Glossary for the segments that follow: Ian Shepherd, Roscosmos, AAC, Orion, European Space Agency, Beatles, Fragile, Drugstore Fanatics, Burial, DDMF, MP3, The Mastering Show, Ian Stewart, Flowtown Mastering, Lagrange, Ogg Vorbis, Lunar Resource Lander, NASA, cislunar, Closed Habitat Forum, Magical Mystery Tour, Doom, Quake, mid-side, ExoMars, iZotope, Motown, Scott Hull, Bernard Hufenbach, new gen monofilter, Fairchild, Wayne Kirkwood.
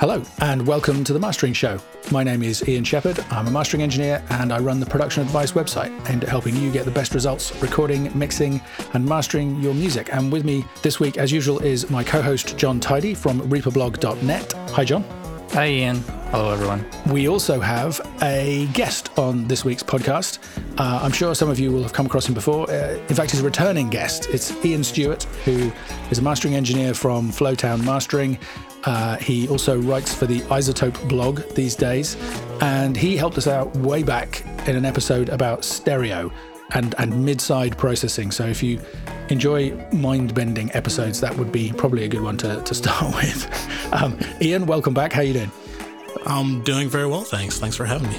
Hello and welcome to The Mastering Show. My name is Ian Shepherd, I'm a mastering engineer and I run the production advice website aimed at helping you get the best results recording, mixing and mastering your music. And with me this week as usual is my co-host John Tidy from ReaperBlog.net. Hi John. Hi Ian. Hello everyone. We also have a guest on this week's podcast. I'm sure some of you will have come across him before. In fact, he's a returning guest. It's Ian Stewart, who is a mastering engineer from Flowtown Mastering. He also writes for the iZotope blog these days, and he helped us out way back in an episode about stereo and mid-side processing. So if you enjoy mind-bending episodes, that would be probably a good one to start with. Ian, welcome back. How are you doing? I'm doing very well, thanks. Thanks for having me.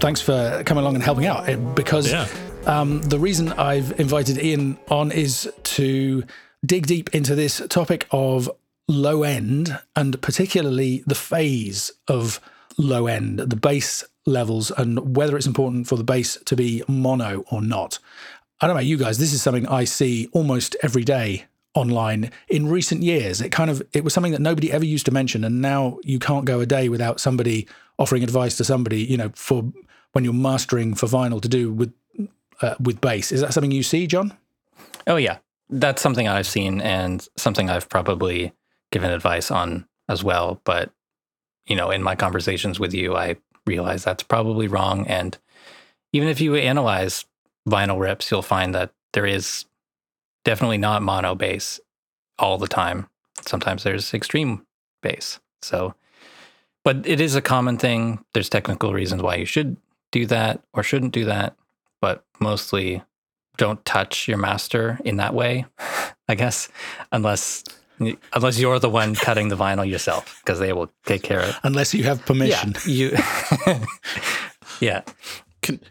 Thanks for coming along and helping out, because the reason I've invited Ian on is to dig deep into this topic of low end, and particularly the phase of low end, the bass levels, and whether it's important for the bass to be mono or not. I don't know about you guys, this is something I see almost every day online in recent years. It was something that nobody ever used to mention, and now you can't go a day without somebody offering advice to somebody, you know, for when you're mastering for vinyl to do with bass. Is that something you see, John? Oh yeah, that's something I've seen and something I've probably given advice on as well. But, you know, in my conversations with you, I realize that's probably wrong. And even if you analyze vinyl rips, you'll find that there is definitely not mono bass all the time. Sometimes there's extreme bass. So, but it is a common thing. There's technical reasons why you should do that or shouldn't do that, but mostly don't touch your master in that way, I guess, unless you're the one cutting the vinyl yourself, because they will take care of it. Unless you have permission. Yeah. Yeah.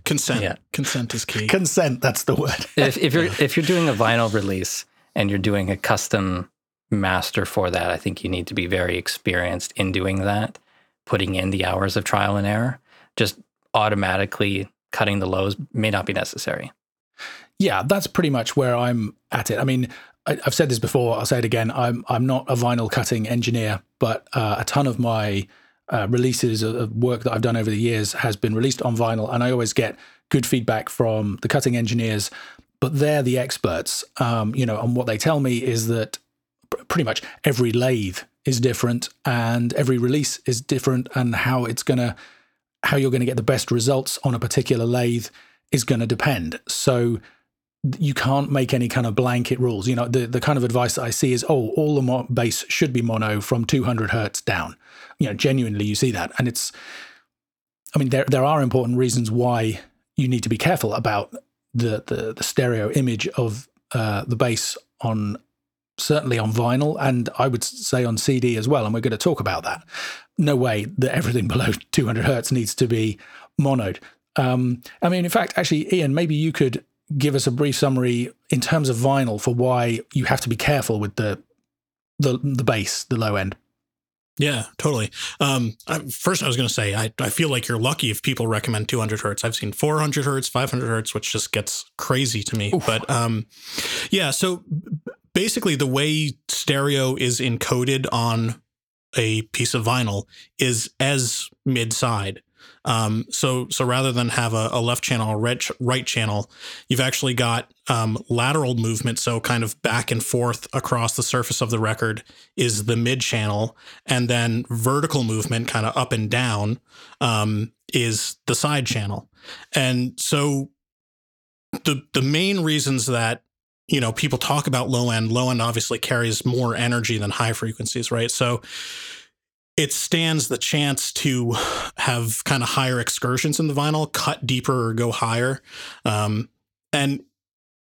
Consent. Yeah. Consent is key. Consent, that's the word. If you're doing a vinyl release and you're doing a custom master for that, I think you need to be very experienced in doing that, putting in the hours of trial and error. Just automatically cutting the lows may not be necessary. Yeah, that's pretty much where I'm at it. I mean, I've said this before, I'll say it again. I'm not a vinyl cutting engineer, but a ton of my releases of work that I've done over the years has been released on vinyl, and I always get good feedback from the cutting engineers, but they're the experts, you know, and what they tell me is that pretty much every lathe is different and every release is different, and how you're going to get the best results on a particular lathe is going to depend. So you can't make any kind of blanket rules. You know, the kind of advice that I see is, oh, all the bass should be mono from 200 hertz down. You know, genuinely you see that. And it's, I mean, there are important reasons why you need to be careful about the stereo image of the bass certainly on vinyl, and I would say on CD as well, and we're going to talk about that. No way that everything below 200 hertz needs to be monoed. I mean, in fact, actually, Ian, maybe you could give us a brief summary in terms of vinyl for why you have to be careful with the bass, the low end. Yeah, totally. First, I was going to say, I feel like you're lucky if people recommend 200 hertz. I've seen 400 hertz, 500 hertz, which just gets crazy to me. Oof. But yeah, so basically the way stereo is encoded on a piece of vinyl is as mid-side. So rather than have a left channel, a right channel, you've actually got lateral movement. So kind of back and forth across the surface of the record is the mid channel, and then vertical movement, kind of up and down, is the side channel. And so the main reasons that, you know, people talk about low end obviously carries more energy than high frequencies, right? So it stands the chance to have kind of higher excursions in the vinyl, cut deeper or go higher. And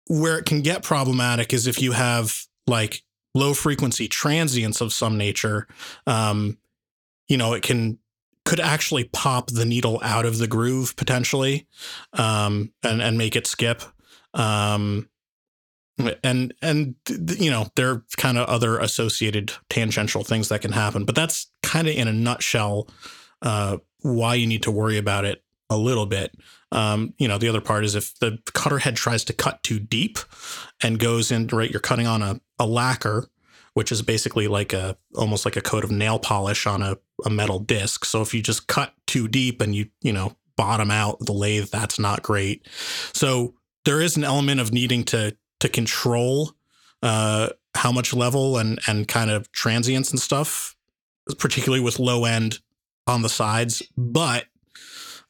where it can get problematic is if you have like low frequency transients of some nature, you know, it could actually pop the needle out of the groove potentially, and make it skip. And you know, there are kind of other associated tangential things that can happen, but that's kind of in a nutshell why you need to worry about it a little bit. You know, the other part is if the cutter head tries to cut too deep and goes in, right, you're cutting on a lacquer, which is basically like almost like a coat of nail polish on a a metal disc. So if you just cut too deep and you bottom out the lathe, that's not great. So there is an element of needing to control how much level and kind of transients and stuff, particularly with low end on the sides. But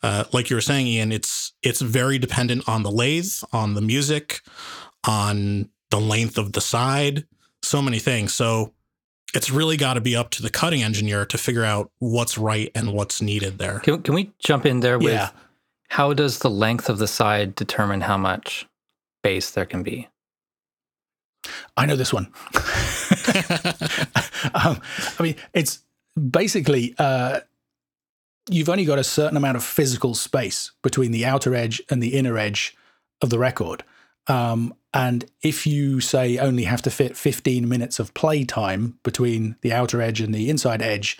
like you were saying, Ian, it's very dependent on the lathe, on the music, on the length of the side, so many things. So it's really got to be up to the cutting engineer to figure out what's right and what's needed there. Can we jump in there with how does the length of the side determine how much bass there can be? I know this one. I mean, it's basically you've only got a certain amount of physical space between the outer edge and the inner edge of the record. And if you, say, only have to fit 15 minutes of play time between the outer edge and the inside edge,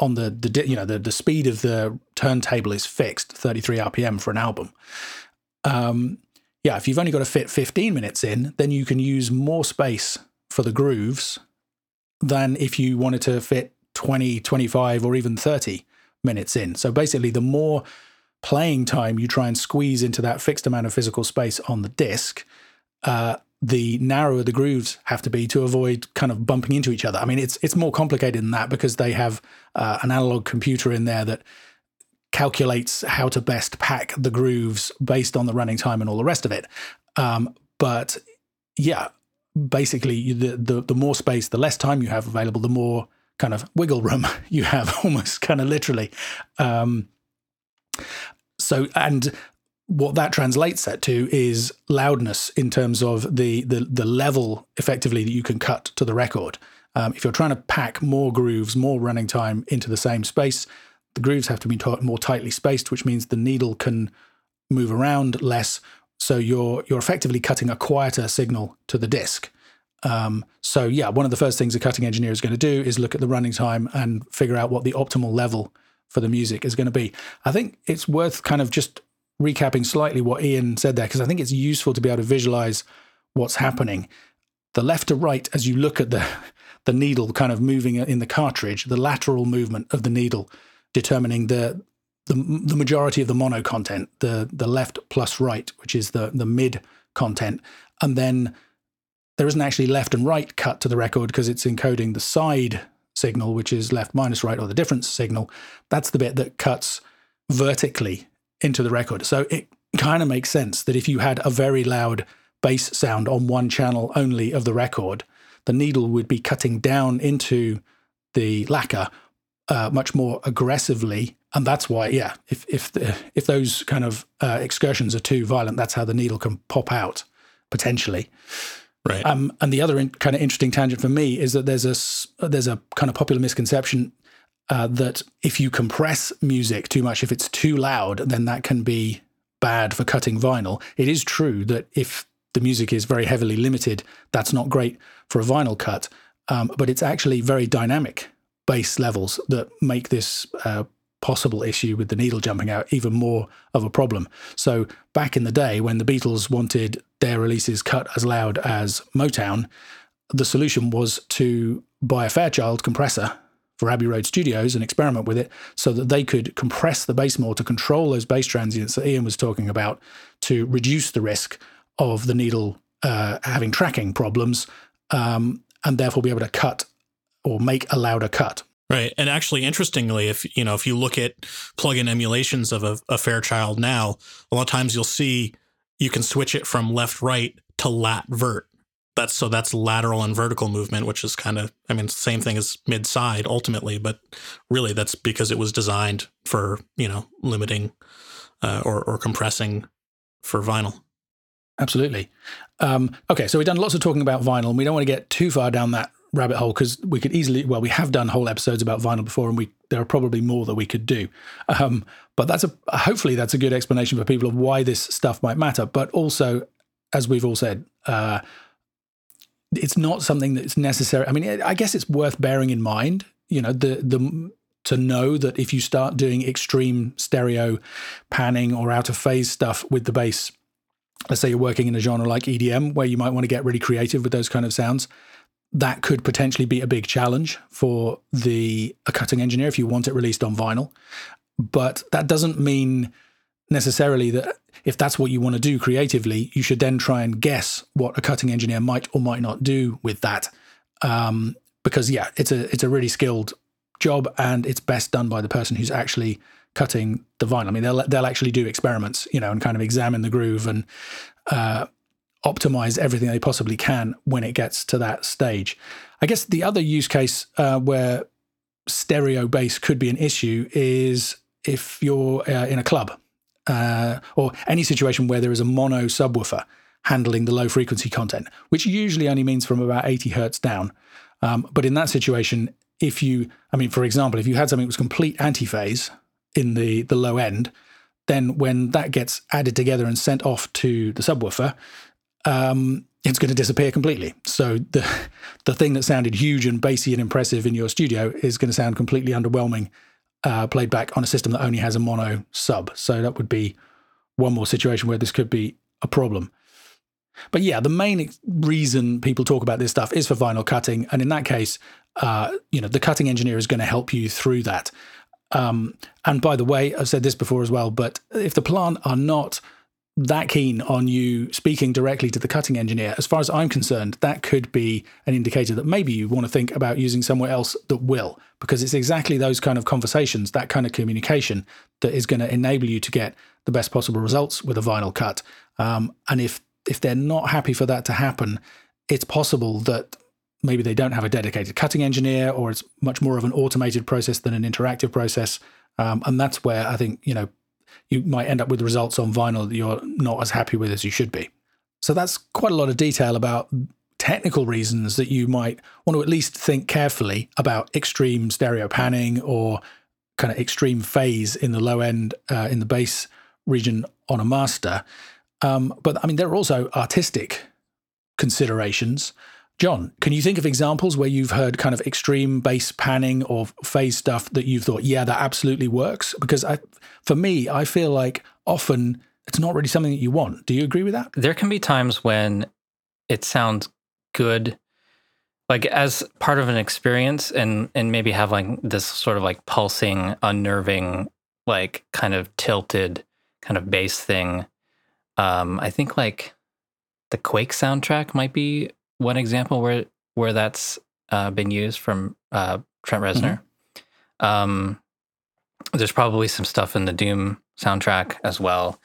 on the speed of the turntable is fixed, 33 RPM for an album. If you've only got to fit 15 minutes in, then you can use more space for the grooves than if you wanted to fit 20, 25, or even 30 minutes in. So basically, the more playing time you try and squeeze into that fixed amount of physical space on the disc, the narrower the grooves have to be to avoid kind of bumping into each other. I mean, it's more complicated than that because they have an analog computer in there that calculates how to best pack the grooves based on the running time and all the rest of it. But yeah, basically the more space, the less time you have available, the more kind of wiggle room you have, almost kind of literally. And what that translates that to is loudness in terms of the level effectively that you can cut to the record. If you're trying to pack more grooves, more running time into the same space, the grooves have to be more tightly spaced, which means the needle can move around less. So you're effectively cutting a quieter signal to the disc. One of the first things a cutting engineer is going to do is look at the running time and figure out what the optimal level for the music is going to be. I think it's worth kind of just recapping slightly what Ian said there, because I think it's useful to be able to visualize what's happening. The left to right, as you look at the needle kind of moving in the cartridge, the lateral movement of the needle determining the majority of the mono content, the left plus right, which is the mid content. And then there isn't actually left and right cut to the record because it's encoding the side signal, which is left minus right, or the difference signal. That's the bit that cuts vertically into the record. So it kind of makes sense that if you had a very loud bass sound on one channel only of the record, the needle would be cutting down into the lacquer much more aggressively. And that's why, if those kind of excursions are too violent, that's how the needle can pop out, potentially. Right. And the other kind of interesting tangent for me is that there's a kind of popular misconception that if you compress music too much, if it's too loud, then that can be bad for cutting vinyl. It is true that if the music is very heavily limited, that's not great for a vinyl cut, but it's actually very dynamic bass levels that make this possible issue with the needle jumping out even more of a problem. So back in the day when the Beatles wanted their releases cut as loud as Motown, the solution was to buy a Fairchild compressor for Abbey Road Studios and experiment with it so that they could compress the bass more to control those bass transients that Ian was talking about, to reduce the risk of the needle having tracking problems, and therefore be able to cut or make a louder cut. Right. And actually, interestingly, if you look at plug-in emulations of a Fairchild now, a lot of times you'll see you can switch it from left-right to lat-vert. That's lateral and vertical movement, which is kind of, I mean, same thing as mid-side ultimately, but really that's because it was designed for, limiting or compressing for vinyl. Absolutely. Okay. So we've done lots of talking about vinyl, and we don't want to get too far down that rabbit hole because we could easily, we have done whole episodes about vinyl before, and there are probably more that we could do. But hopefully that's a good explanation for people of why this stuff might matter. But also, as we've all said, it's not something that's necessary. I mean, I guess it's worth bearing in mind, to know that if you start doing extreme stereo panning or out of phase stuff with the bass, let's say you're working in a genre like EDM where you might want to get really creative with those kind of sounds, that could potentially be a big challenge for a cutting engineer if you want it released on vinyl. But that doesn't mean necessarily that if that's what you want to do creatively, you should then try and guess what a cutting engineer might or might not do with that. Because yeah, it's a really skilled job, and it's best done by the person who's actually cutting the vinyl. I mean, they'll actually do experiments, you know, and kind of examine the groove and optimize everything they possibly can when it gets to that stage. I guess the other use case where stereo bass could be an issue is if you're in a club or any situation where there is a mono subwoofer handling the low frequency content, which usually only means from about 80 hertz down. But in that situation, for example, if you had something that was complete antiphase in the low end, then when that gets added together and sent off to the subwoofer, it's going to disappear completely. So the thing that sounded huge and bassy and impressive in your studio is going to sound completely underwhelming played back on a system that only has a mono sub. So that would be one more situation where this could be a problem. But yeah, the main reason people talk about this stuff is for vinyl cutting. And in that case, the cutting engineer is going to help you through that. And by the way, I've said this before as well, but if the plant are not that keen on you speaking directly to the cutting engineer, as far as I'm concerned, that could be an indicator that maybe you want to think about using somewhere else that will, because it's exactly those kind of conversations, that kind of communication that is going to enable you to get the best possible results with a vinyl cut. And if they're not happy for that to happen, it's possible that maybe they don't have a dedicated cutting engineer, or it's much more of an automated process than an interactive process. And that's where I think, you might end up with results on vinyl that you're not as happy with as you should be. So that's quite a lot of detail about technical reasons that you might want to at least think carefully about extreme stereo panning or kind of extreme phase in the low end, in the bass region on a master. But I mean, there are also artistic considerations. John, can you think of examples where you've heard kind of extreme bass panning or phase stuff that you've thought, yeah, that absolutely works? Because I feel like often it's not really something that you want. Do you agree with that? There can be times when it sounds good, like as part of an experience, and maybe have like this sort of like pulsing, unnerving, like kind of tilted kind of bass thing. I think like the Quake soundtrack might be one example where that's been used from Trent Reznor. Mm-hmm. There's probably some stuff in the Doom soundtrack as well.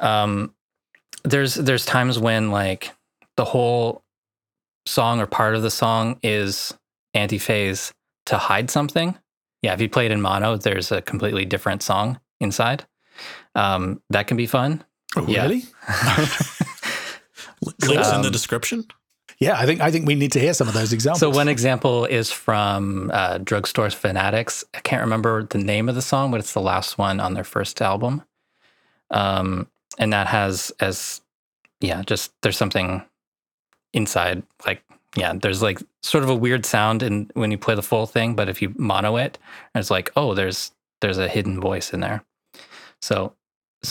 There's times when like the whole song or part of the song is antiphase to hide something. Yeah, if you play it in mono, there's a completely different song inside. That can be fun. Oh, yeah. Really? Links in the description. Yeah, I think we need to hear some of those examples. So one example is from Drugstore Fanatics. I can't remember the name of the song, but it's the last one on their first album. And that has there's something inside. There's like sort of a weird sound in when you play the full thing, but if you mono it, it's like, oh, there's a hidden voice in there. So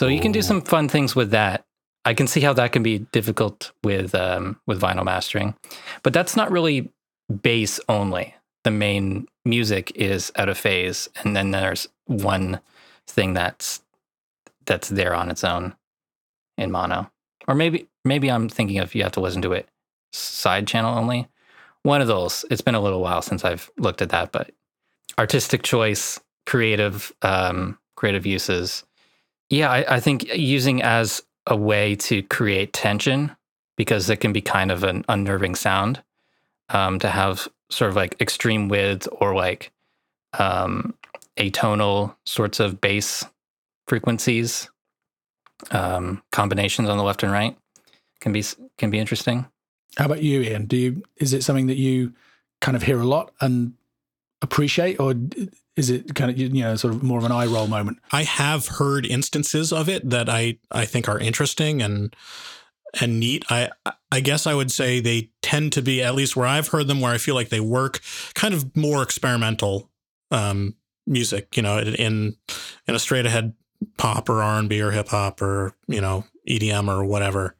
you can do some fun things with that. I can see how that can be difficult with vinyl mastering, but that's not really bass only. The main music is out of phase, and then there's one thing that's there on its own in mono. Or maybe I'm thinking of you have to listen to it side channel only. One of those. It's been a little while since I've looked at that, but artistic choice, creative uses. Yeah, I think using as a way to create tension, because it can be kind of an unnerving sound, to have sort of like extreme width or like atonal sorts of bass frequencies, combinations on the left and right can be interesting. How about you, Ian? Is it something that you kind of hear a lot and appreciate, or is it kind of, sort of more of an eye roll moment? I have heard instances of it that I think are interesting and neat. I guess I would say they tend to be, at least where I've heard them, where I feel like they work, kind of more experimental music, in a straight ahead pop or R&B or hip hop or, EDM or whatever.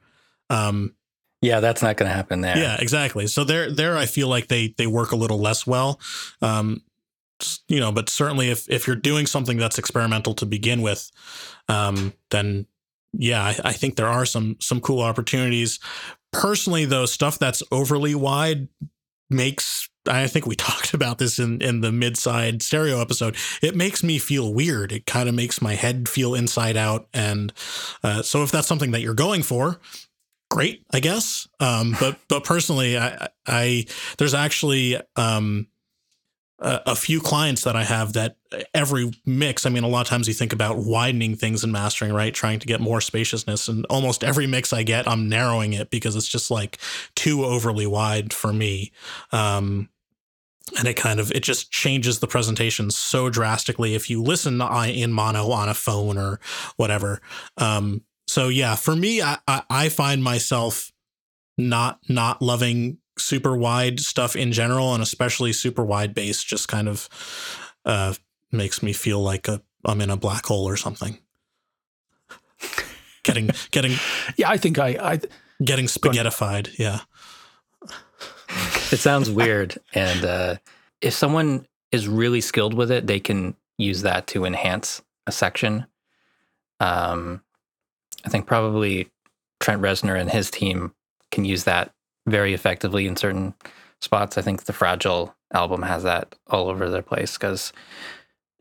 Yeah, that's not going to happen there. Yeah, exactly. So there, I feel like they work a little less well, you know. But certainly, if you're doing something that's experimental to begin with, then yeah, I think there are some cool opportunities. Personally, though, stuff that's overly wide makes. I think we talked about this in the mid-side stereo episode. It makes me feel weird. It kind of makes my head feel inside out. And so if that's something that you're going for, great, I guess. But personally, I there's actually a few clients that I have that every mix, I mean, a lot of times you think about widening things in mastering, right? Trying to get more spaciousness, and almost every mix I get, I'm narrowing it because it's just like too overly wide for me. And it just changes the presentation so drastically if you listen in mono on a phone or whatever. So yeah, for me, I find myself not loving super wide stuff in general, and especially super wide bass just kind of makes me feel like I'm in a black hole or something. Getting yeah, I think I getting spaghettified. Yeah. It sounds weird. And if someone is really skilled with it, they can use that to enhance a section. I think probably Trent Reznor and his team can use that very effectively in certain spots. I think the Fragile album has that all over their place, because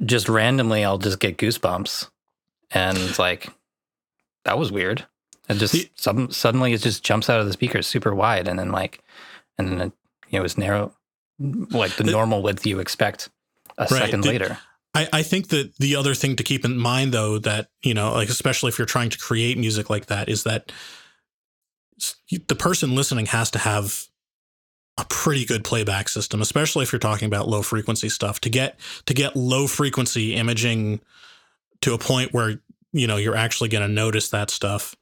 just randomly I'll just get goosebumps and it's like, that was weird. And just suddenly it just jumps out of the speakers super wide, and then like, and then it, you know, it's narrow, like the normal width you expect a second later. I think that the other thing to keep in mind, though, that, you know, like, especially if you're trying to create music like that, is that the person listening has to have a pretty good playback system, especially if you're talking about low frequency stuff, to get low frequency imaging to a point where, you know, you're actually going to notice that stuff.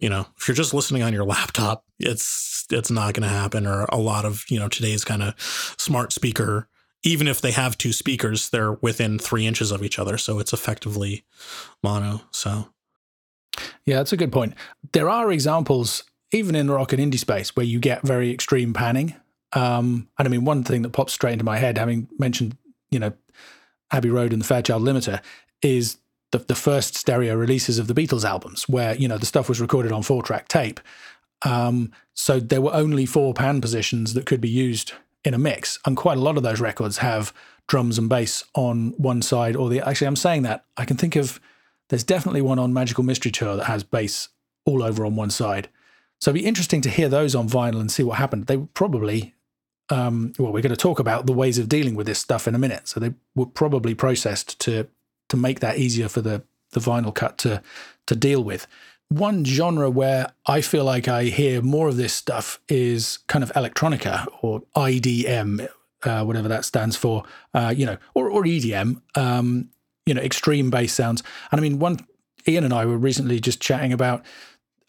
You know, if you're just listening on your laptop, it's not going to happen. Or a lot of, you know, today's kind of smart speaker, even if they have two speakers, they're within 3 inches of each other. So it's effectively mono. So. Yeah, that's a good point. There are examples, even in the rock and indie space, where you get very extreme panning. And I mean, one thing that pops straight into my head, having mentioned, you know, Abbey Road and the Fairchild limiter, is the first stereo releases of the Beatles albums, where, you know, the stuff was recorded on 4-track tape. So there were only 4 pan positions that could be used in a mix. And quite a lot of those records have drums and bass on one side or the... Actually, I'm saying that. I can think of... There's definitely one on Magical Mystery Tour that has bass all over on one side. So it'd be interesting to hear those on vinyl and see what happened. They probably, well, we're going to talk about the ways of dealing with this stuff in a minute. So they were probably processed to make that easier for the vinyl cut to deal with. One genre where I feel like I hear more of this stuff is kind of electronica, or IDM, whatever that stands for, you know, or EDM, you know, extreme bass sounds. And I mean, one, Ian and I were recently just chatting about,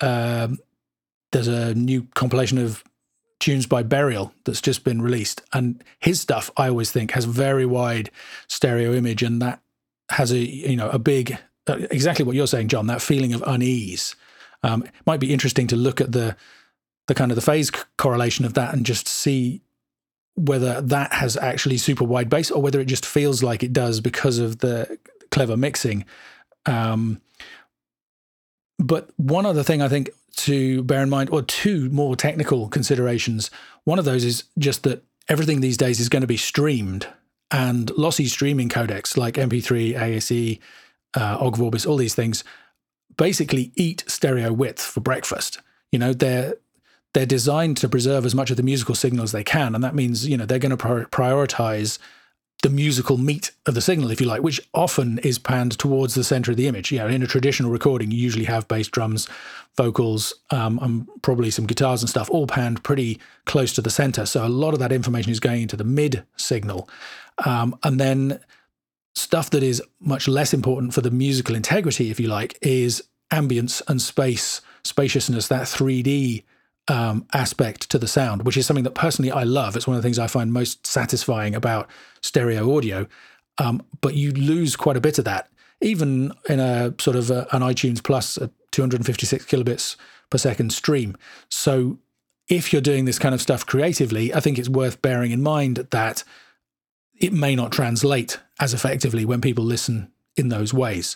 there's a new compilation of tunes by Burial that's just been released. And his stuff, I always think, has very wide stereo image. And that has a, you know, a big, exactly what you're saying, John, that feeling of unease. It might be interesting to look at the kind of the phase correlation of that and just see whether that has actually super wide bass, or whether it just feels like it does because of the clever mixing. But one other thing I think to bear in mind, or two more technical considerations. One of those is just that everything these days is going to be streamed, and lossy streaming codecs like MP3, AAC, Ogg Vorbis, all these things basically eat stereo width for breakfast. You know, they're designed to preserve as much of the musical signal as they can. And that means, you know, they're going to prioritize the musical meat of the signal, if you like, which often is panned towards the center of the image. You know, in a traditional recording, you usually have bass, drums, vocals, and probably some guitars and stuff, all panned pretty close to the center. So a lot of that information is going into the mid signal. And then stuff that is much less important for the musical integrity, if you like, is ambience and spaciousness, that 3D aspect to the sound, which is something that personally I love. It's one of the things I find most satisfying about stereo audio. But you lose quite a bit of that, even in a sort of an iTunes Plus 256 kilobits per second stream. So if you're doing this kind of stuff creatively, I think it's worth bearing in mind that it may not translate as effectively when people listen in those ways.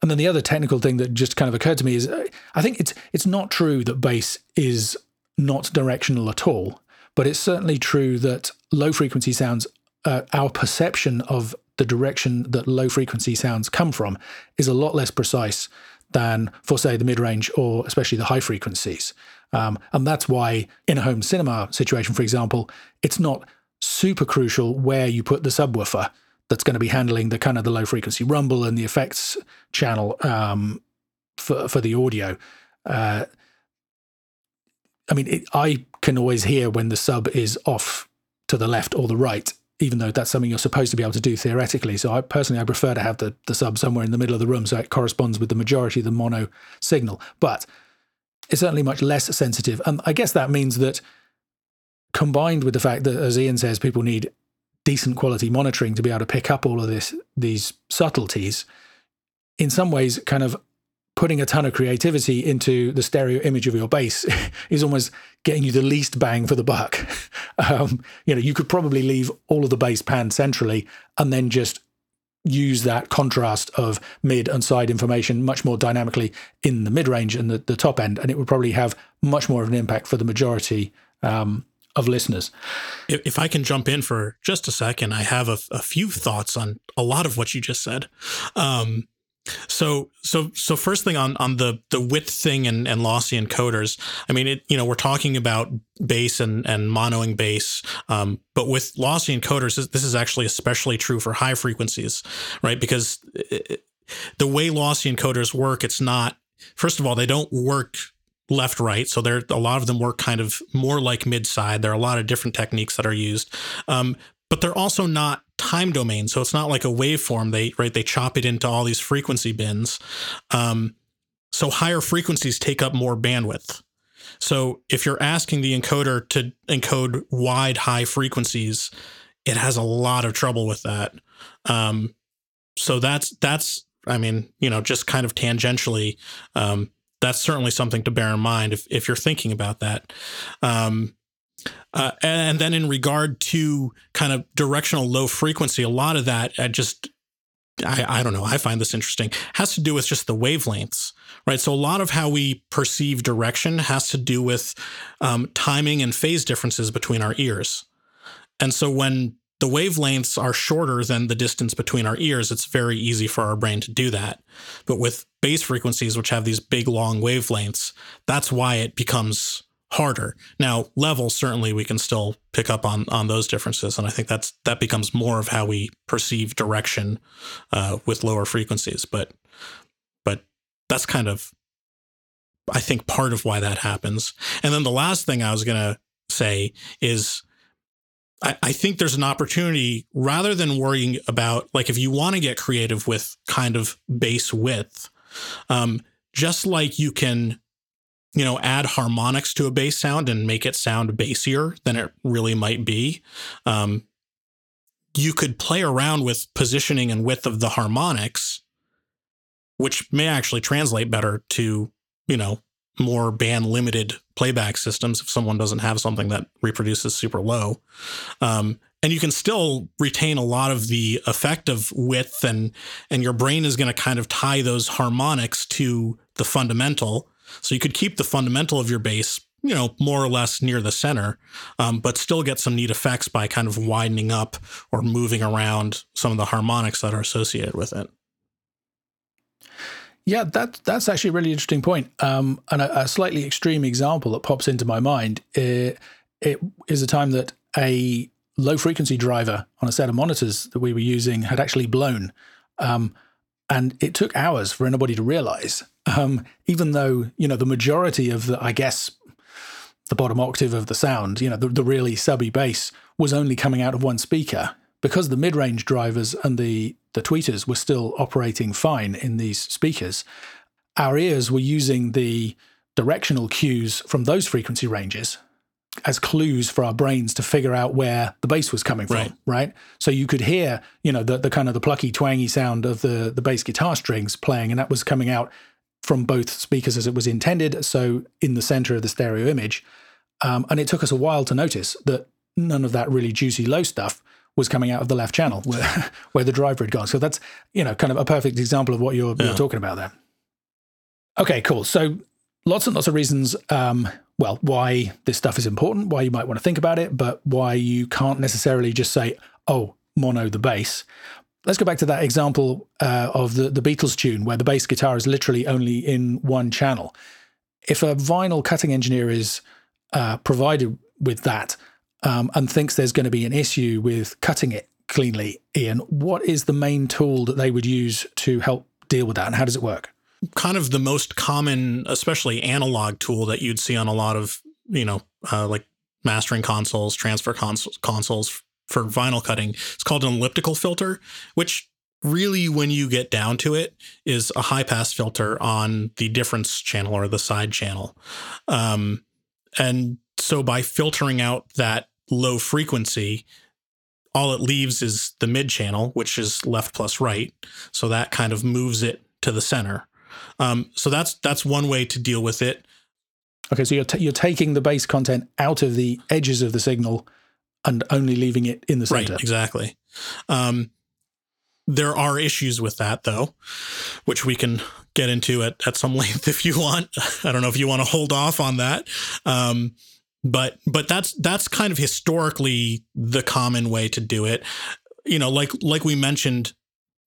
And then the other technical thing that just kind of occurred to me is I think it's not true that bass is not directional at all, but it's certainly true that low frequency sounds, our perception of the direction that low frequency sounds come from is a lot less precise than for, say, the mid-range or especially the high frequencies. And that's why in a home cinema situation, for example, it's not super crucial where you put the subwoofer that's going to be handling the kind of the low frequency rumble and the effects channel for the audio. I can always hear when the sub is off to the left or the right, even though that's something you're supposed to be able to do theoretically. So I prefer to have the sub somewhere in the middle of the room so it corresponds with the majority of the mono signal. But it's certainly much less sensitive. And I guess that means that, combined with the fact that, as Ian says, people need decent quality monitoring to be able to pick up all of these subtleties, in some ways kind of putting a ton of creativity into the stereo image of your bass is almost getting you the least bang for the buck. You could probably leave all of the bass panned centrally and then just use that contrast of mid and side information much more dynamically in the mid-range and the top end, and it would probably have much more of an impact for the majority of listeners. If I can jump in for just a second, I have a few thoughts on a lot of what you just said. So first thing on the width thing and lossy encoders, we're talking about bass and monoing bass, but with lossy encoders, this is actually especially true for high frequencies, right? Because the way lossy encoders work, it's not, first of all, they don't work left, right. So there, a lot of them work kind of more like mid-side. There are a lot of different techniques that are used, but they're also not time domain. So it's not like a waveform. They chop it into all these frequency bins. So higher frequencies take up more bandwidth. So if you're asking the encoder to encode wide, high frequencies, it has a lot of trouble with that. So that's just kind of tangentially, that's certainly something to bear in mind if you're thinking about that. And then in regard to kind of directional low frequency, a lot of that I don't know, I find this interesting, has to do with just the wavelengths, right? So a lot of how we perceive direction has to do with timing and phase differences between our ears. And so when the wavelengths are shorter than the distance between our ears, it's very easy for our brain to do that. But with bass frequencies, which have these big, long wavelengths, that's why it becomes harder. Now, levels, certainly we can still pick up on those differences. And I think that becomes more of how we perceive direction with lower frequencies. But that's kind of, I think, part of why that happens. And then the last thing I was going to say is I think there's an opportunity, rather than worrying about, like, if you want to get creative with kind of bass width, just like you can add harmonics to a bass sound and make it sound bassier than it really might be. You could play around with positioning and width of the harmonics, which may actually translate better to, more band limited playback systems if someone doesn't have something that reproduces super low. And you can still retain a lot of the effect of width, and your brain is going to kind of tie those harmonics to the fundamental. So you could keep the fundamental of your bass, more or less near the center, but still get some neat effects by kind of widening up or moving around some of the harmonics that are associated with it. Yeah, that's actually a really interesting point. And a slightly extreme example that pops into my mind, it is a time that a low frequency driver on a set of monitors that we were using had actually blown. And it took hours for anybody to realize, even though, the majority of the bottom octave of the sound, the really subby bass was only coming out of one speaker, because the mid-range drivers and the tweeters were still operating fine in these speakers. Our ears were using the directional cues from those frequency ranges as clues for our brains to figure out where the bass was coming from, right? So you could hear, the kind of the plucky, twangy sound of the bass guitar strings playing, and that was coming out from both speakers as it was intended, so in the center of the stereo image. And it took us a while to notice that none of that really juicy low stuff was coming out of the left channel where the driver had gone. So that's, you know, kind of a perfect example of what you're talking about there. Okay, cool. So lots and lots of reasons, why this stuff is important, why you might want to think about it, but why you can't necessarily just say, oh, mono the bass. Let's go back to that example of the Beatles tune where the bass guitar is literally only in one channel. If a vinyl cutting engineer is provided with that and thinks there's going to be an issue with cutting it cleanly, Ian, what is the main tool that they would use to help deal with that, and how does it work? Kind of the most common, especially analog tool that you'd see on a lot of, like mastering consoles, transfer consoles for vinyl cutting. It's called an elliptical filter, which really, when you get down to it, is a high pass filter on the difference channel or the side channel. And so by filtering out that low frequency, all it leaves is the mid channel, which is left plus right. So that kind of moves it to the center. So that's one way to deal with it. Okay, so you're taking the bass content out of the edges of the signal and only leaving it in the center. Right, exactly. There are issues with that, though, which we can get into at some length if you want. I don't know if you want to hold off on that. But that's kind of historically the common way to do it. You know, like we mentioned,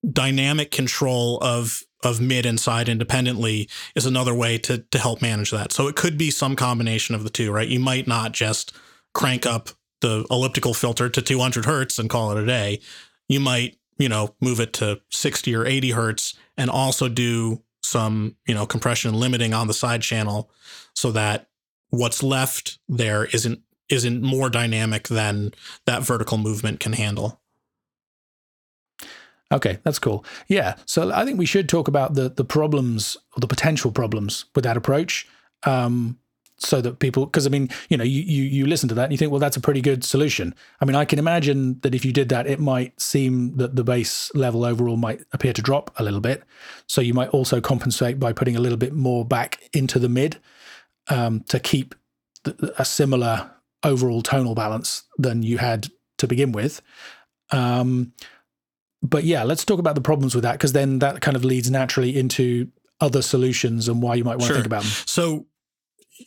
dynamic control of mid and side independently is another way to help manage that. So it could be some combination of the two, right? You might not just crank up the elliptical filter to 200 hertz and call it a day. You might, move it to 60 or 80 hertz and also do some, compression limiting on the side channel so that what's left there isn't more dynamic than that vertical movement can handle. Okay, that's cool. Yeah, so I think we should talk about the problems or the potential problems with that approach, so that people, because I mean, you listen to that and you think, well, that's a pretty good solution. I mean, I can imagine that if you did that, it might seem that the bass level overall might appear to drop a little bit. So you might also compensate by putting a little bit more back into the mid to keep a similar overall tonal balance than you had to begin with. But yeah, let's talk about the problems with that, because then that kind of leads naturally into other solutions and why you might want to think about them. So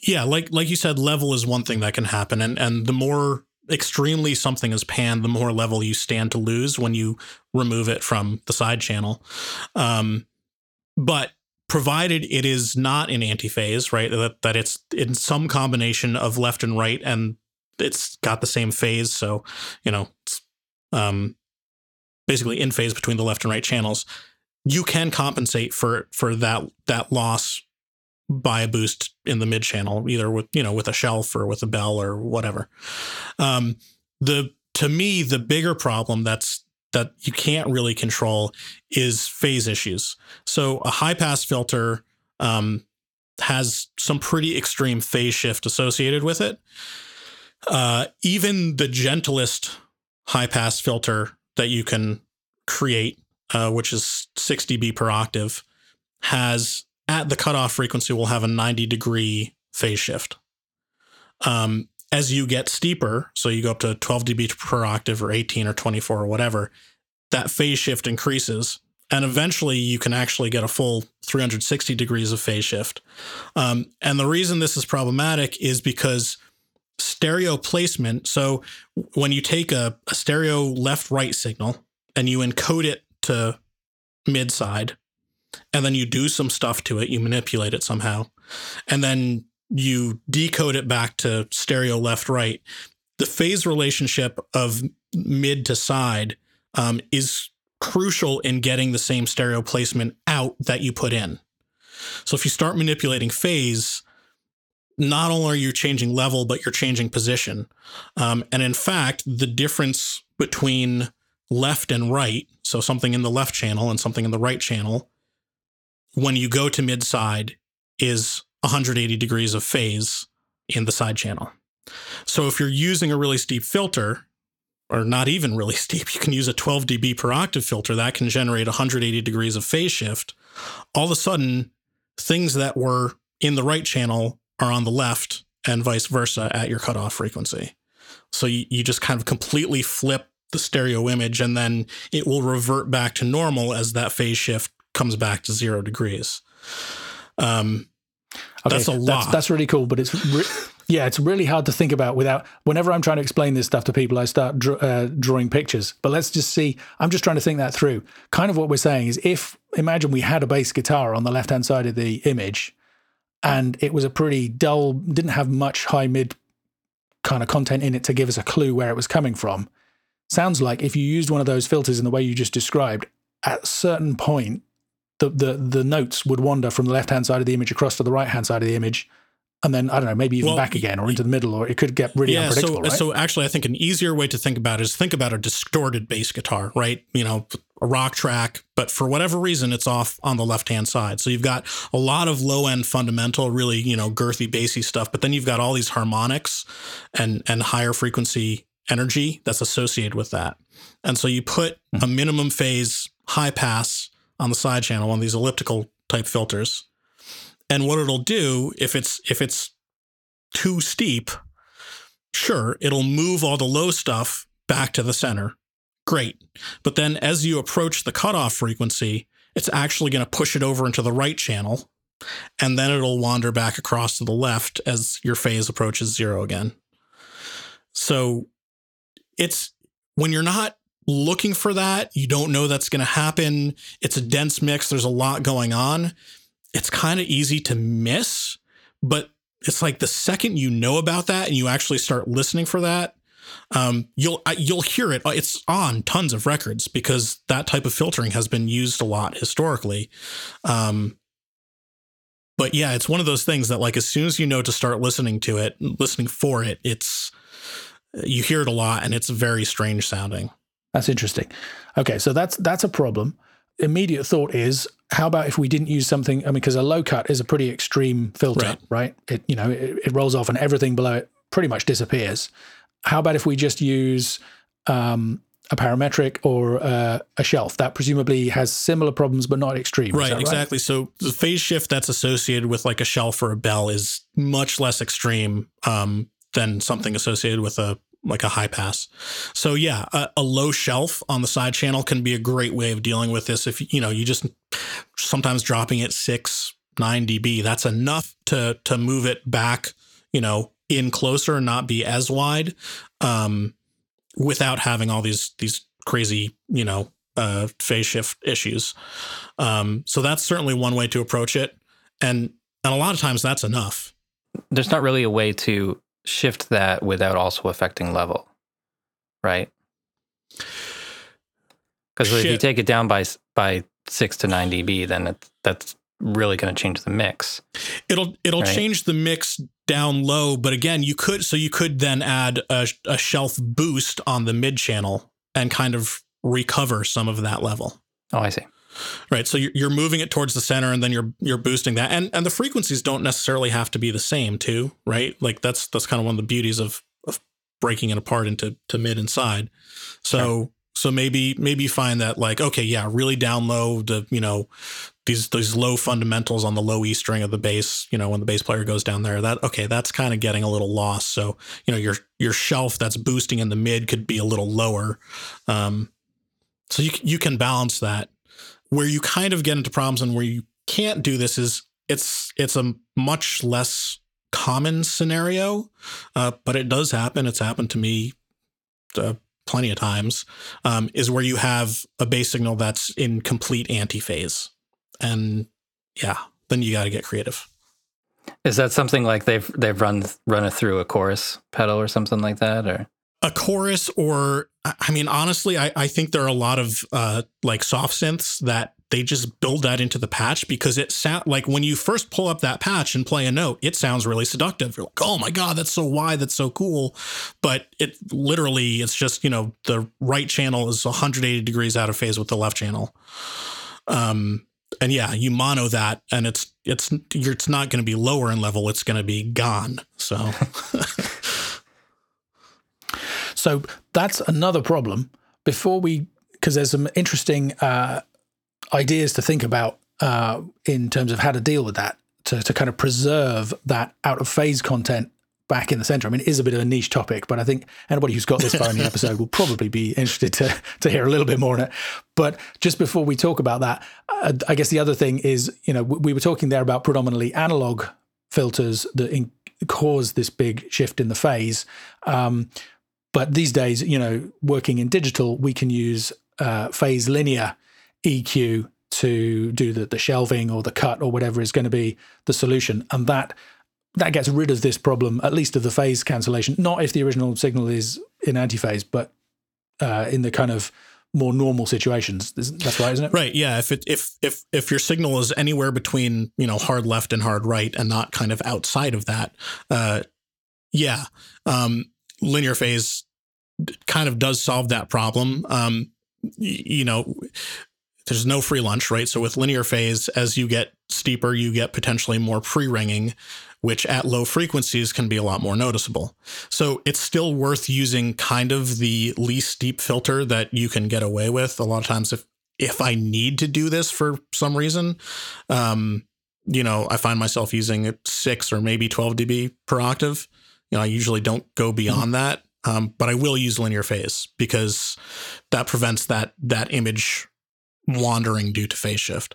yeah, like you said, level is one thing that can happen. And the more extremely something is panned, the more level you stand to lose when you remove it from the side channel. But provided it is not in antiphase, right, that it's in some combination of left and right, and it's got the same phase. So, it's, basically in phase between the left and right channels, you can compensate for that loss by a boost in the mid channel, either with, with a shelf or with a bell or whatever. To me, the bigger problem that you can't really control is phase issues. So a high pass filter has some pretty extreme phase shift associated with it. Even the gentlest high pass filter that you can create, which is 6 dB per octave, has at the cutoff frequency will have a 90 degree phase shift. As you get steeper, so you go up to 12 dB per octave or 18 or 24 or whatever, that phase shift increases. And eventually you can actually get a full 360 degrees of phase shift. And the reason this is problematic is because stereo placement. So when you take a stereo left-right signal and you encode it to mid-side, and then you do some stuff to it, you manipulate it somehow, and then you decode it back to stereo left-right, the phase relationship of mid to side is crucial in getting the same stereo placement out that you put in. So if you start manipulating phase, not only are you changing level, but you're changing position. And in fact, the difference between left and right, so something in the left channel and something in the right channel, when you go to mid-side is 180 degrees of phase in the side channel. So if you're using a really steep filter, or not even really steep, you can use a 12 dB per octave filter that can generate 180 degrees of phase shift. All of a sudden, things that were in the right channel are on the left and vice versa at your cutoff frequency. So you just kind of completely flip the stereo image, and then it will revert back to normal as that phase shift comes back to 0 degrees. Okay, that's a lot. That's really cool, but it's really hard to think about without. Whenever I'm trying to explain this stuff to people, I start drawing pictures. But let's just see. I'm just trying to think that through. Kind of what we're saying is, imagine we had a bass guitar on the left-hand side of the image, and it was a pretty dull, didn't have much high-mid kind of content in it to give us a clue where it was coming from. Sounds like if you used one of those filters in the way you just described, at a certain point, the notes would wander from the left-hand side of the image across to the right-hand side of the image, and then, I don't know, maybe even back again or into the middle, or it could get really unpredictable, right? So actually, I think an easier way to think about it is think about a distorted bass guitar, right? You know, a rock track, but for whatever reason, it's off on the left-hand side. So you've got a lot of low-end fundamental, really, you know, girthy, bassy stuff, but then you've got all these harmonics and higher frequency energy that's associated with that. And so you put a minimum phase high pass on the side channel on these elliptical type filters. And what it'll do, if it's too steep, sure, it'll move all the low stuff back to the center. Great. But then as you approach the cutoff frequency, it's actually going to push it over into the right channel, and then it'll wander back across to the left as your phase approaches 0 again. So it's when you're not looking for that, you don't know that's going to happen. It's a dense mix. There's a lot going on. It's kind of easy to miss, but it's like the second you know about that and you actually start listening for that, you'll hear it. It's on tons of records because that type of filtering has been used a lot historically. But yeah, it's one of those things that, like, as soon as you know to start listening to it, listening for it, you hear it a lot and it's very strange sounding. That's interesting. Okay, so that's a problem. Immediate thought is, how about if we didn't use something? I mean, because a low cut is a pretty extreme filter, right? It, you know, it rolls off and everything below it pretty much disappears. How about if we just use a parametric or a shelf that presumably has similar problems but not extreme? Right, exactly. Right? So the phase shift that's associated with like a shelf or a bell is much less extreme than something associated with a high pass. So yeah, a low shelf on the side channel can be a great way of dealing with this. If, you know, you just sometimes dropping it 6-9 dB, that's enough to move it back, you know, in closer and not be as wide, without having all these crazy, you know, phase shift issues. So that's certainly one way to approach it. And a lot of times that's enough. There's not really a way to shift that without also affecting level, right? Because if you take it down by 6 to 9 dB, then that's really going to change the mix. It'll right? Change the mix down low, but again, you could then add a shelf boost on the mid channel and kind of recover some of that level. Oh, I see. Right, so you're moving it towards the center, and then you're boosting that, and the frequencies don't necessarily have to be the same too, right? Like that's kind of one of the beauties of breaking it apart into mid and side. So right. So maybe find that, like, okay, yeah, really down low, the, you know, these low fundamentals on the low E string of the bass, you know, when the bass player goes down there, that's kind of getting a little lost. So, you know, your shelf that's boosting in the mid could be a little lower, so you can balance that. Where you kind of get into problems and where you can't do this is it's a much less common scenario, but it does happen. It's happened to me plenty of times, is where you have a bass signal that's in complete anti-phase. And yeah, then you got to get creative. Is that something like they've run it through a chorus pedal or something like that, or? A chorus, or, I mean, honestly, I think there are a lot of like soft synths that they just build that into the patch, because it sounds like when you first pull up that patch and play a note, it sounds really seductive. You're like, oh my God, that's so wide. That's so cool. But it's just, you know, the right channel is 180 degrees out of phase with the left channel. And yeah, you mono that, and it's not going to be lower in level. It's going to be gone. So. So that's another problem. Because there's some interesting ideas to think about in terms of how to deal with that, to kind of preserve that out of phase content back in the center. I mean, it is a bit of a niche topic, but I think anybody who's got this far in the episode will probably be interested to hear a little bit more on it. But just before we talk about that, I guess the other thing is, you know, we were talking there about predominantly analog filters that cause this big shift in the phase. But these days, you know, working in digital, we can use phase linear EQ to do the shelving or the cut or whatever is going to be the solution. And that gets rid of this problem, at least of the phase cancellation, not if the original signal is in antiphase, but in the kind of more normal situations. That's right, isn't it? Right. Yeah. If your signal is anywhere between, you know, hard left and hard right and not kind of outside of that, linear phase kind of does solve that problem. You know, there's no free lunch, right? So with linear phase, as you get steeper, you get potentially more pre-ringing, which at low frequencies can be a lot more noticeable. So it's still worth using kind of the least steep filter that you can get away with. A lot of times if I need to do this for some reason, you know, I find myself using 6 or maybe 12 dB per octave. You know, I usually don't go beyond that, but I will use linear phase because that prevents that image wandering due to phase shift.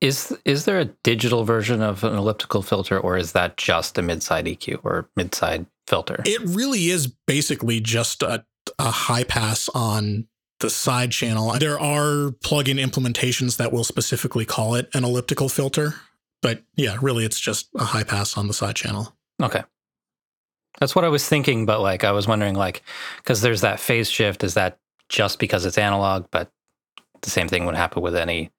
Is there a digital version of an elliptical filter, or is that just a mid-side EQ or mid-side filter? It really is basically just a high pass on the side channel. There are plug-in implementations that will specifically call it an elliptical filter, but yeah, really it's just a high pass on the side channel. Okay. That's what I was thinking, but like I was wondering, like, because there's that phase shift, is that just because it's analog, but the same thing would happen with any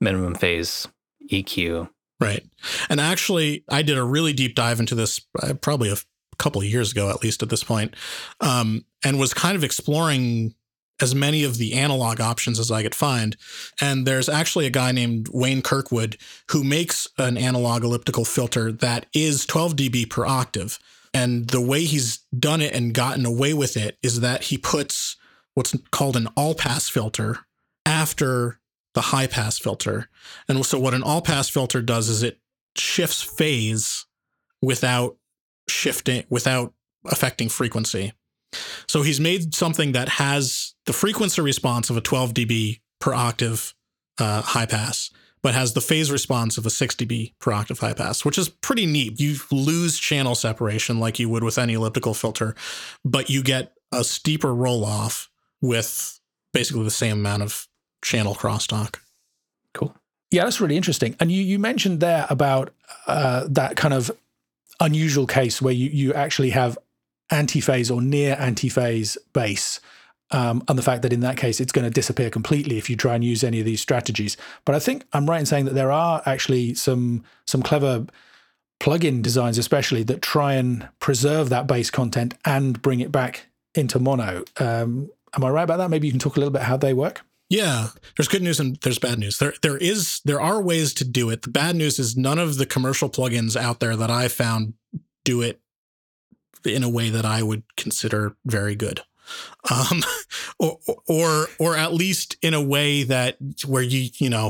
minimum phase EQ. Right. And actually, I did a really deep dive into this probably a couple of years ago, at least at this point, and was kind of exploring as many of the analog options as I could find. And there's actually a guy named Wayne Kirkwood who makes an analog elliptical filter that is 12 dB per octave. And the way he's done it and gotten away with it is that he puts what's called an all-pass filter after the high pass filter. And so what an all pass filter does is it shifts phase without affecting frequency. So he's made something that has the frequency response of a 12 dB per octave high pass, but has the phase response of a 6 dB per octave high pass, which is pretty neat. You lose channel separation like you would with any elliptical filter, but you get a steeper roll off with basically the same amount of channel crosstalk. Cool. Yeah, that's really interesting. And you mentioned there about that kind of unusual case where you actually have antiphase or near antiphase bass, and the fact that in that case it's going to disappear completely if you try and use any of these strategies. But I think I'm right in saying that there are actually some clever plugin designs, especially, that try and preserve that bass content and bring it back into mono. Am I right about that? Maybe you can talk a little bit how they work. Yeah, there's good news and there's bad news. There are ways to do it. The bad news is none of the commercial plugins out there that I found do it in a way that I would consider very good, or at least in a way that where you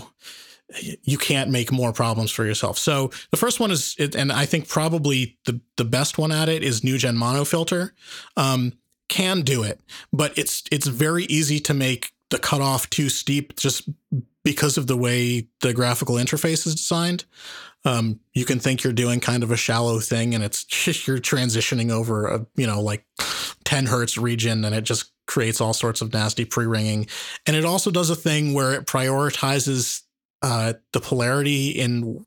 can't make more problems for yourself. So the first one is, and I think probably the best one at it is new gen monofilter. Can do it, but it's very easy to make the cutoff too steep just because of the way the graphical interface is designed. You can think you're doing kind of a shallow thing, and it's just you're transitioning over a, you know, like 10 hertz region, and it just creates all sorts of nasty pre-ringing. And it also does a thing where it prioritizes the polarity in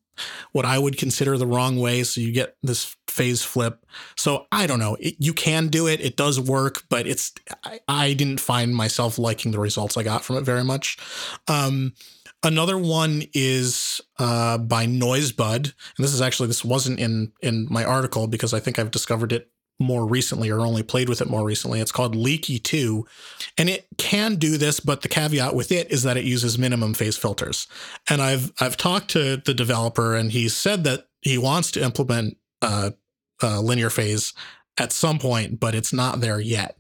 what I would consider the wrong way, so you get this phase flip. So I don't know. You can do it. It does work, but I didn't find myself liking the results I got from it very much. Another one is by NoiseBud, and this wasn't in my article because I think I've discovered it more recently or only played with it more recently. It's called Leaky Two, and it can do this, but the caveat with it is that it uses minimum phase filters. And I've talked to the developer, and he said that he wants to implement linear phase at some point, but it's not there yet.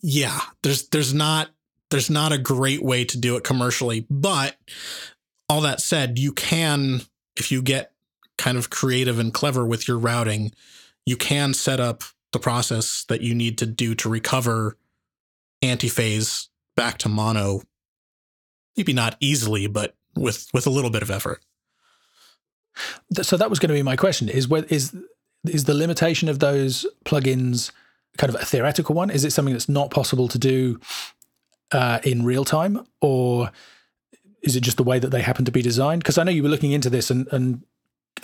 Yeah, there's not a great way to do it commercially, but All that said, you can, if you get kind of creative and clever with your routing, you can set up the process that you need to do to recover antiphase back to mono. Maybe not easily, but with a little bit of effort. So that was going to be my question, is the limitation of those plugins kind of a theoretical one? Is it something that's not possible to do in real time, or is it just the way that they happen to be designed? Because I know you were looking into this and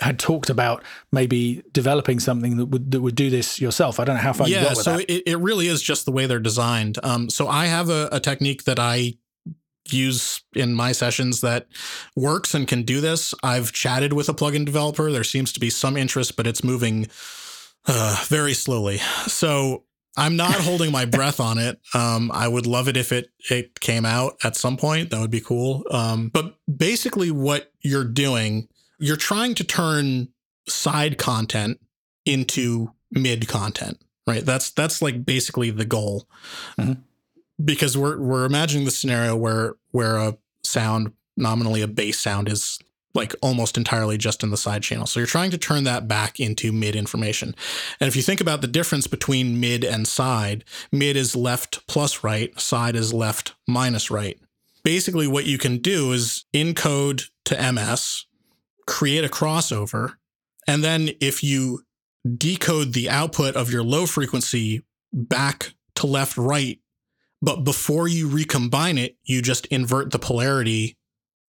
had talked about maybe developing something that would do this yourself. I don't know how far you got with that. Yeah, so it really is just the way they're designed. So I have a technique that I use in my sessions that works and can do this. I've chatted with a plugin developer. There seems to be some interest, but it's moving very slowly. So I'm not holding my breath on it. I would love it if it came out at some point. That would be cool. But basically what you're doing, you're trying to turn side content into mid content, right? That's like basically the goal. Mm-hmm. Because we're imagining the scenario where a sound, nominally a bass sound, is like almost entirely just in the side channel. So you're trying to turn that back into mid information. And if you think about the difference between mid and side, mid is left plus right, side is left minus right. Basically what you can do is encode to MS, create a crossover, and then if you decode the output of your low frequency back to left right, but before you recombine it, you just invert the polarity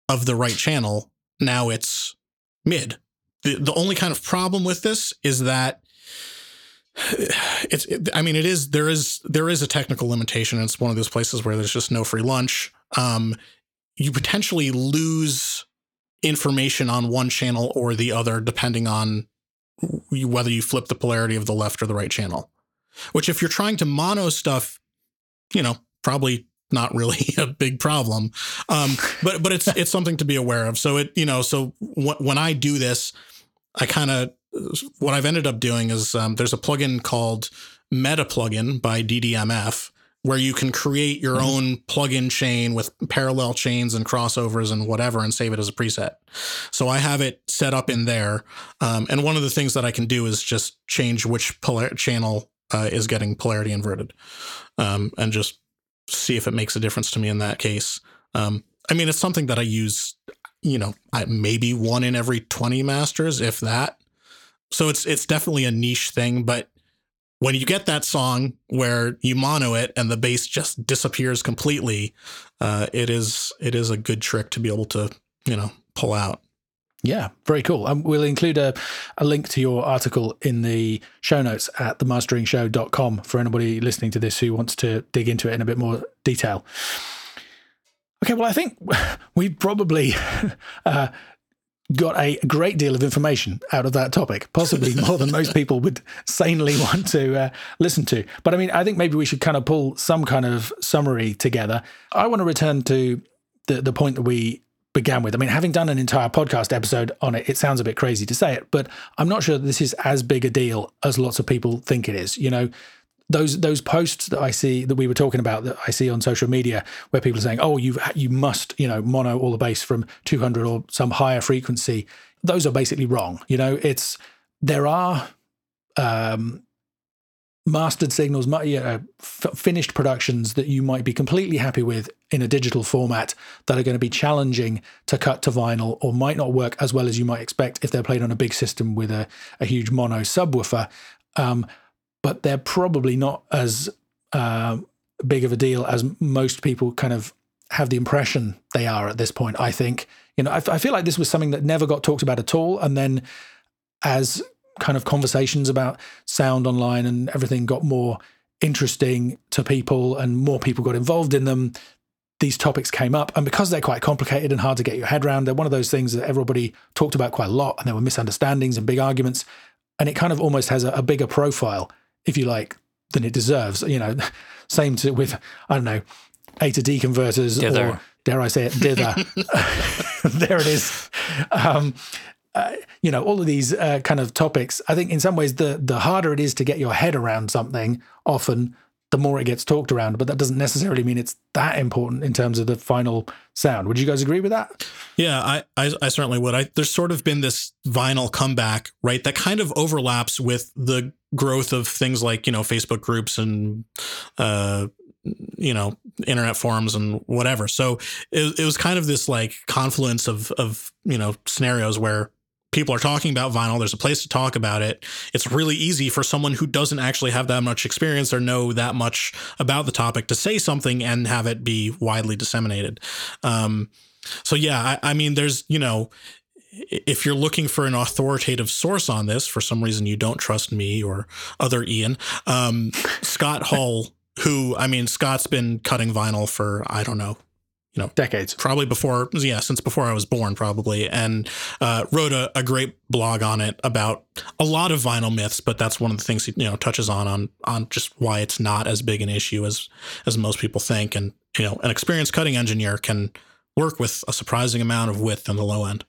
of the right channel. Now it's mid. The only kind of problem with this is that there is a technical limitation. It's one of those places where there's just no free lunch. You potentially lose information on one channel or the other, depending on whether you flip the polarity of the left or the right channel, which if you're trying to mono stuff, you know, probably not really a big problem, but it's something to be aware of. So when I do this, what I've ended up doing is there's a plugin called Meta Plugin by DDMF where you can create your own plugin chain with parallel chains and crossovers and whatever, and save it as a preset. So I have it set up in there, and one of the things that I can do is just change which channel is getting polarity inverted, and just see if it makes a difference to me in that case. It's something that I use, maybe one in every 20 masters, if that. So it's definitely a niche thing. But when you get that song where you mono it and the bass just disappears completely, it is a good trick to be able to, pull out. Yeah, very cool. We'll include a link to your article in the show notes at themasteringshow.com for anybody listening to this who wants to dig into it in a bit more detail. Okay, well, I think we've probably got a great deal of information out of that topic, possibly more than most people would sanely want to listen to. But I think maybe we should kind of pull some kind of summary together. I want to return to the point that we began with. Having done an entire podcast episode on it, it sounds a bit crazy to say it, but I'm not sure that this is as big a deal as lots of people think it is. Those posts that I see that we were talking about that I see on social media where people are saying, oh, you must, mono all the bass from 200 or some higher frequency. Those are basically wrong. There are mastered signals, finished productions that you might be completely happy with in a digital format that are going to be challenging to cut to vinyl or might not work as well as you might expect if they're played on a big system with a huge mono subwoofer. But they're probably not as big of a deal as most people kind of have the impression they are at this point, I think. I feel like this was something that never got talked about at all. And then as kind of conversations about sound online and everything got more interesting to people and more people got involved in them, these topics came up. And because they're quite complicated and hard to get your head around, they're one of those things that everybody talked about quite a lot, and there were misunderstandings and big arguments. And it kind of almost has a bigger profile, if you like, than it deserves. Same to with, I don't know, A to D converters, dither. Or dare I say it, dither. There it is. All of these kind of topics, I think in some ways the harder it is to get your head around something, often the more it gets talked around, but that doesn't necessarily mean it's that important in terms of the final sound. Would you guys agree with that? Yeah, I certainly would. There's sort of been this vinyl comeback, right? That kind of overlaps with the growth of things like, you know, Facebook groups and, you know, internet forums and whatever. So it was kind of this like confluence of, you know, scenarios where people are talking about vinyl. There's a place to talk about it. It's really easy for someone who doesn't actually have that much experience or know that much about the topic to say something and have it be widely disseminated. So, yeah, I mean, there's, you know, if you're looking for an authoritative source on this, for some reason you don't trust me or other Ian, Scott Hull, who, I mean, Scott's been cutting vinyl for, I don't know, you know, decades, probably before. Yeah. Since before I was born, probably. And wrote a great blog on it about a lot of vinyl myths. But that's one of the things he, you know, touches on just why it's not as big an issue as most people think. And, you know, an experienced cutting engineer can work with a surprising amount of width on the low end.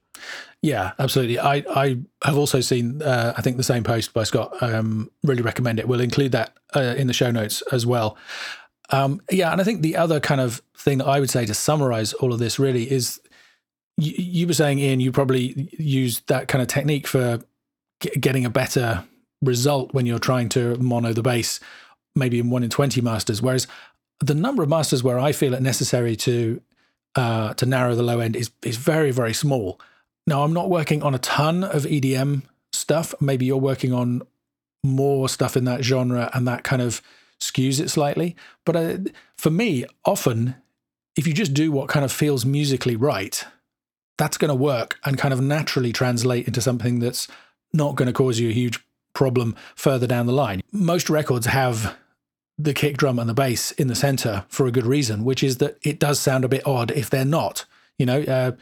Yeah, absolutely. I have also seen, I think, the same post by Scott. Really recommend it. We'll include that in the show notes as well. Yeah, and I think the other kind of thing that I would say to summarize all of this really is, you were saying, Ian, you probably used that kind of technique for getting a better result when you're trying to mono the bass, maybe in 1 in 20 masters, whereas the number of masters where I feel it necessary to narrow the low end is very, very small. Now, I'm not working on a ton of EDM stuff. Maybe you're working on more stuff in that genre and that kind of skews it slightly, but for me, often if you just do what kind of feels musically right, that's going to work and kind of naturally translate into something that's not going to cause you a huge problem further down the line. Most records have the kick drum and the bass in the center for a good reason, which is that it does sound a bit odd if they're not. You know,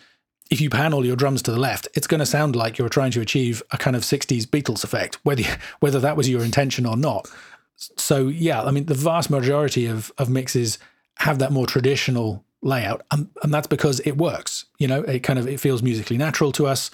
if you pan all your drums to the left, it's going to sound like you're trying to achieve a kind of 60s Beatles effect, whether that was your intention or not. So, yeah, I mean, the vast majority of mixes have that more traditional layout, and that's because it works. You know, it feels musically natural to us.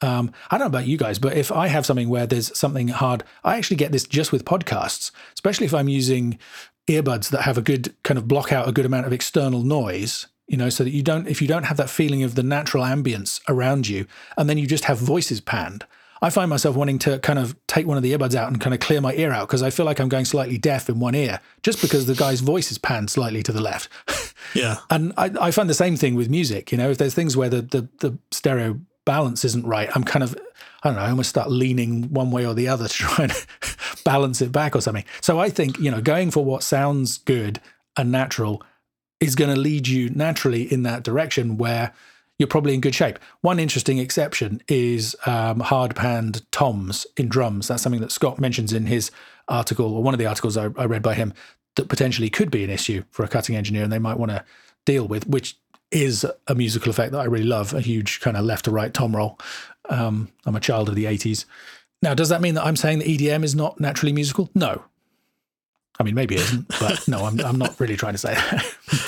I don't know about you guys, but if I have something where there's something hard, I actually get this just with podcasts, especially if I'm using earbuds that have a good kind of block out a good amount of external noise, you know, so that if you don't have that feeling of the natural ambience around you, and then you just have voices panned. I find myself wanting to kind of take one of the earbuds out and kind of clear my ear out because I feel like I'm going slightly deaf in one ear just because the guy's voice is panned slightly to the left. Yeah. And I find the same thing with music. You know, if there's things where the stereo balance isn't right, I'm kind of, I don't know, I almost start leaning one way or the other to try and balance it back or something. So I think, you know, going for what sounds good and natural is going to lead you naturally in that direction where you're probably in good shape. One interesting exception is hard-panned toms in drums. That's something that Scott mentions in his article, or one of the articles I read by him, that potentially could be an issue for a cutting engineer and they might want to deal with, which is a musical effect that I really love, a huge kind of left-to-right tom roll. I'm a child of the 80s. Now, does that mean that I'm saying that EDM is not naturally musical? No. I mean, maybe it isn't, but no, I'm not really trying to say that.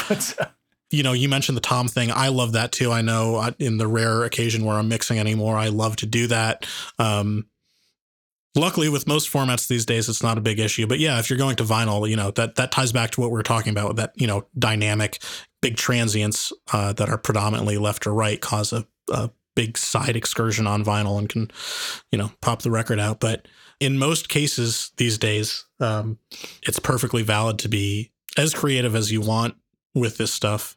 But... you know, you mentioned the tom thing. I love that too. I know in the rare occasion where I'm mixing anymore, I love to do that. Luckily, with most formats these days, it's not a big issue. But yeah, if you're going to vinyl, you know, that ties back to what we were talking about, that, you know, dynamic, big transients that are predominantly left or right cause a big side excursion on vinyl and can, you know, pop the record out. But in most cases these days, it's perfectly valid to be as creative as you want with this stuff,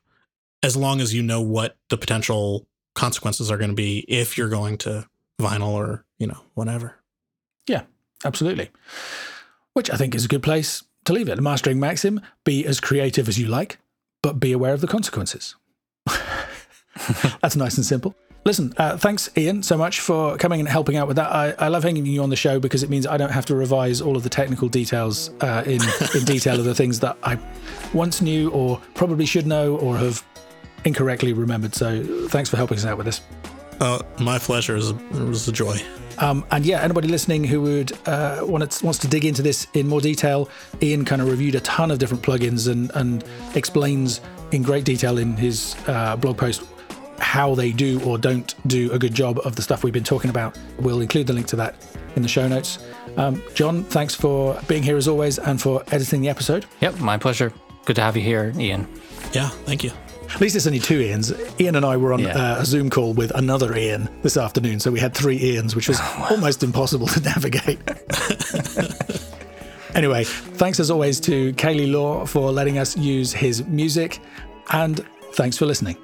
as long as you know what the potential consequences are going to be if you're going to vinyl or, you know, whatever. Yeah, absolutely. Which I think is a good place to leave it. The mastering maxim: be as creative as you like, but be aware of the consequences. That's nice and simple. Listen, thanks, Ian, so much for coming and helping out with that. I love having you on the show because it means I don't have to revise all of the technical details in detail of the things that I once knew or probably should know or have incorrectly remembered. So thanks for helping us out with this. My pleasure. It was a joy. And yeah, anybody listening who would wants to dig into this in more detail, Ian kind of reviewed a ton of different plugins and explains in great detail in his blog post how they do or don't do a good job of the stuff we've been talking about. We'll include the link to that in the show notes. John, thanks for being here as always and for editing the episode. Yep, my pleasure. Good to have you here, Ian. Yeah, thank you. At least it's only two Ians. Ian and I were on a Zoom call with another Ian this afternoon, so we had three Ians, which was almost impossible to navigate. Anyway, thanks as always to Kayleigh Law for letting us use his music, and thanks for listening.